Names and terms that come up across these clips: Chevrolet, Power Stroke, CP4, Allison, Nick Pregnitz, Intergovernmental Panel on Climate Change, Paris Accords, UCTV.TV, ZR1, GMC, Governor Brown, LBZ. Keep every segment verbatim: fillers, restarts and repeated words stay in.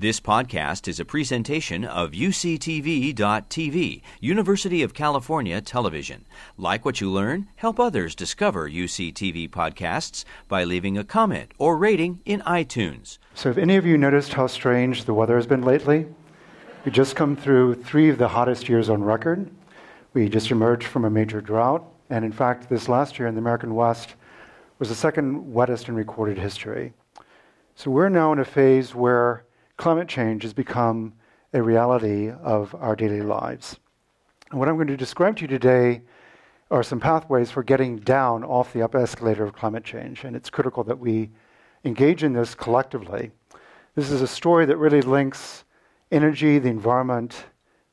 This podcast is a presentation of U C T V dot T V, University of California Television. Like what you learn? Help others discover U C T V podcasts by leaving a comment or rating in iTunes. So have any of you noticed how strange the weather has been lately? We've just come through three of the hottest years on record. We just emerged from a major drought. And in fact, this last year in the American West was the second wettest in recorded history. So we're now in a phase where climate change has become a reality of our daily lives. And what I'm going to describe to you today are some pathways for getting down off the up escalator of climate change, and it's critical that we engage in this collectively. This is a story that really links energy, the environment,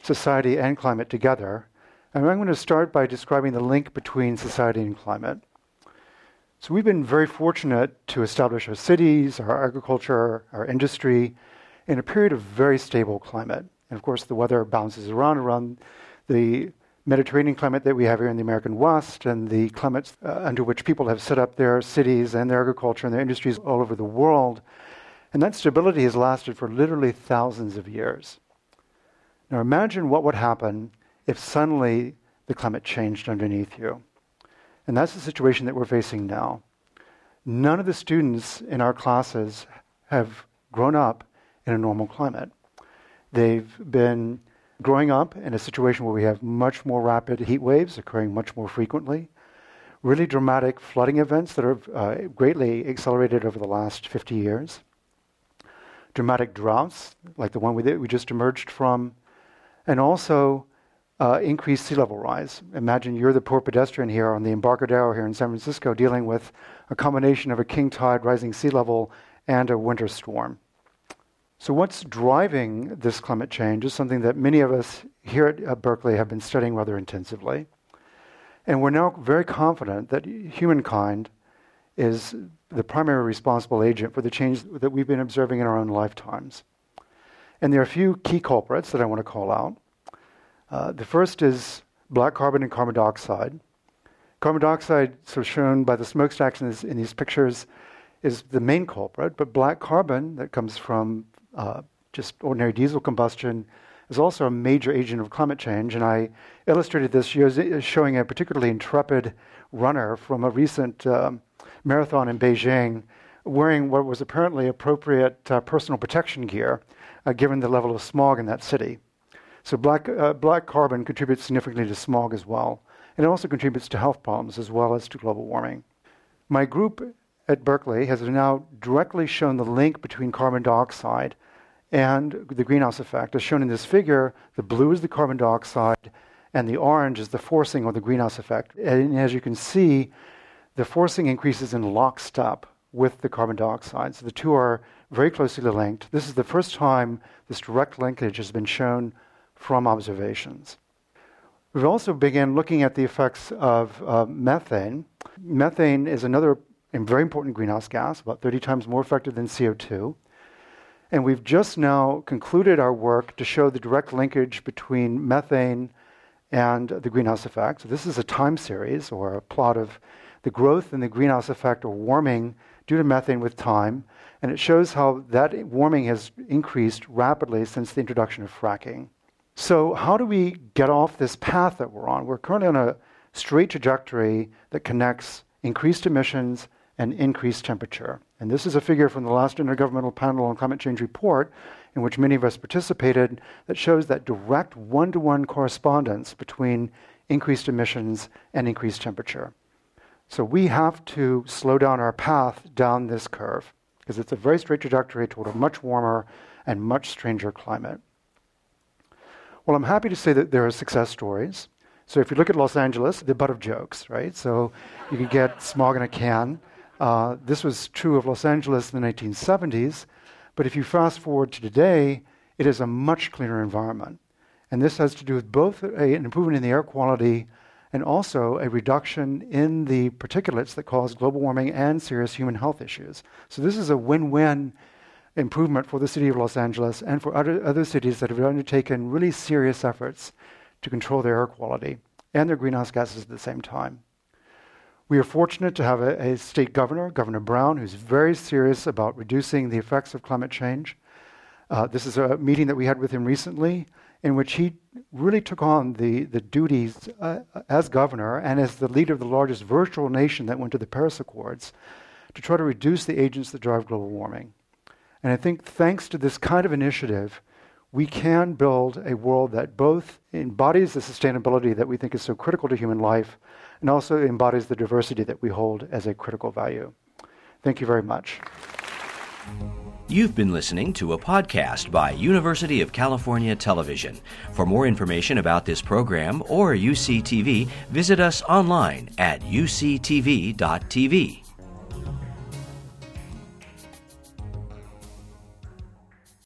society, and climate together. And I'm going to start by describing the link between society and climate. So we've been very fortunate to establish our cities, our agriculture, our industry, in a period of very stable climate. And of course, the weather bounces around around the Mediterranean climate that we have here in the American West and the climates uh, under which people have set up their cities and their agriculture and their industries all over the world. And that stability has lasted for literally thousands of years. Now imagine what would happen if suddenly the climate changed underneath you. And that's the situation that we're facing now. None of the students in our classes have grown up in a normal climate. They've been growing up in a situation where we have much more rapid heat waves occurring much more frequently, really dramatic flooding events that have uh, greatly accelerated over the last fifty years, dramatic droughts like the one we, we just emerged from, and also uh, increased sea level rise. Imagine you're the poor pedestrian here on the Embarcadero here in San Francisco dealing with a combination of a king tide, rising sea level, and a winter storm. So what's driving this climate change is something that many of us here at Berkeley have been studying rather intensively. And we're now very confident that humankind is the primary responsible agent for the change that we've been observing in our own lifetimes. And there are a few key culprits that I want to call out. Uh, the first is black carbon and carbon dioxide. Carbon dioxide, so shown by the smokestacks in, this, in these pictures, is the main culprit, but black carbon that comes from Uh, just ordinary diesel combustion is also a major agent of climate change. And I illustrated this showing a particularly intrepid runner from a recent um, marathon in Beijing wearing what was apparently appropriate uh, personal protection gear, uh, given the level of smog in that city. So black, uh, black carbon contributes significantly to smog as well. And it also contributes to health problems as well as to global warming. My group at Berkeley has now directly shown the link between carbon dioxide and the greenhouse effect. As shown in this figure, the blue is the carbon dioxide and the orange is the forcing or the greenhouse effect. And as you can see, the forcing increases in lockstep with the carbon dioxide. So the two are very closely linked. This is the first time this direct linkage has been shown from observations. We've also began looking at the effects of uh, methane. Methane is another a very important greenhouse gas, about thirty times more effective than C O two. And we've just now concluded our work to show the direct linkage between methane and the greenhouse effect. So this is a time series or a plot of the growth in the greenhouse effect or warming due to methane with time. And it shows how that warming has increased rapidly since the introduction of fracking. So how do we get off this path that we're on? We're currently on a straight trajectory that connects increased emissions and increased temperature. And this is a figure from the last Intergovernmental Panel on Climate Change report, in which many of us participated, that shows that direct one-to-one correspondence between increased emissions and increased temperature. So we have to slow down our path down this curve, because it's a very straight trajectory toward a much warmer and much stranger climate. Well, I'm happy to say that there are success stories. So if you look at Los Angeles, the butt of jokes, right? So you can get smog in a can. Uh, this was true of Los Angeles in the nineteen seventies, but if you fast forward to today, it is a much cleaner environment. And this has to do with both a, an improvement in the air quality and also a reduction in the particulates that cause global warming and serious human health issues. So this is a win-win improvement for the city of Los Angeles and for other, other cities that have undertaken really serious efforts to control their air quality and their greenhouse gases at the same time. We are fortunate to have a, a state governor, Governor Brown, who's very serious about reducing the effects of climate change. Uh, this is a meeting that we had with him recently, in which he really took on the, the duties uh, as governor and as the leader of the largest virtual nation that went to the Paris Accords to try to reduce the agents that drive global warming. And I think thanks to this kind of initiative, we can build a world that both embodies the sustainability that we think is so critical to human life and also embodies the diversity that we hold as a critical value. Thank you very much. You've been listening to a podcast by University of California Television. For more information about this program or U C T V, visit us online at U C T V dot T V.